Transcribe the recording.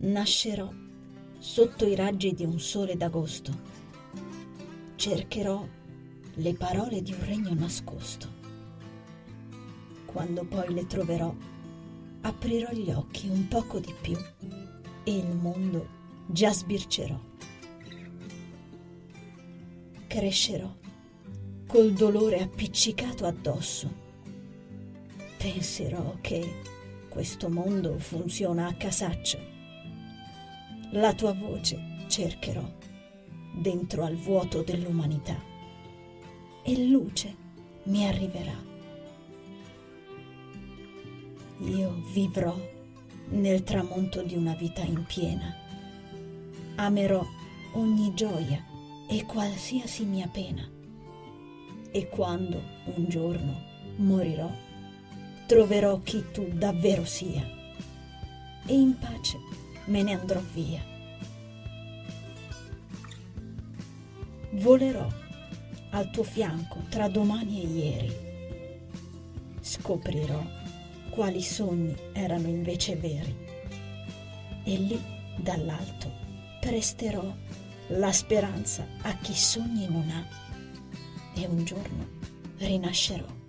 Nascerò sotto i raggi di un sole d'agosto. Cercherò le parole di un regno nascosto. Quando poi le troverò, aprirò gli occhi un poco di più e il mondo già sbircerò. Crescerò col dolore appiccicato addosso. Penserò che questo mondo funziona a casaccio. La tua voce cercherò dentro al vuoto dell'umanità e luce mi arriverà. Io vivrò nel tramonto di una vita in piena. Amerò ogni gioia e qualsiasi mia pena. E quando un giorno morirò, troverò chi tu davvero sia e in pace me ne andrò via. Volerò al tuo fianco tra domani e ieri. Scoprirò quali sogni erano invece veri e lì dall'alto presterò la speranza a chi sogni non ha e un giorno rinascerò.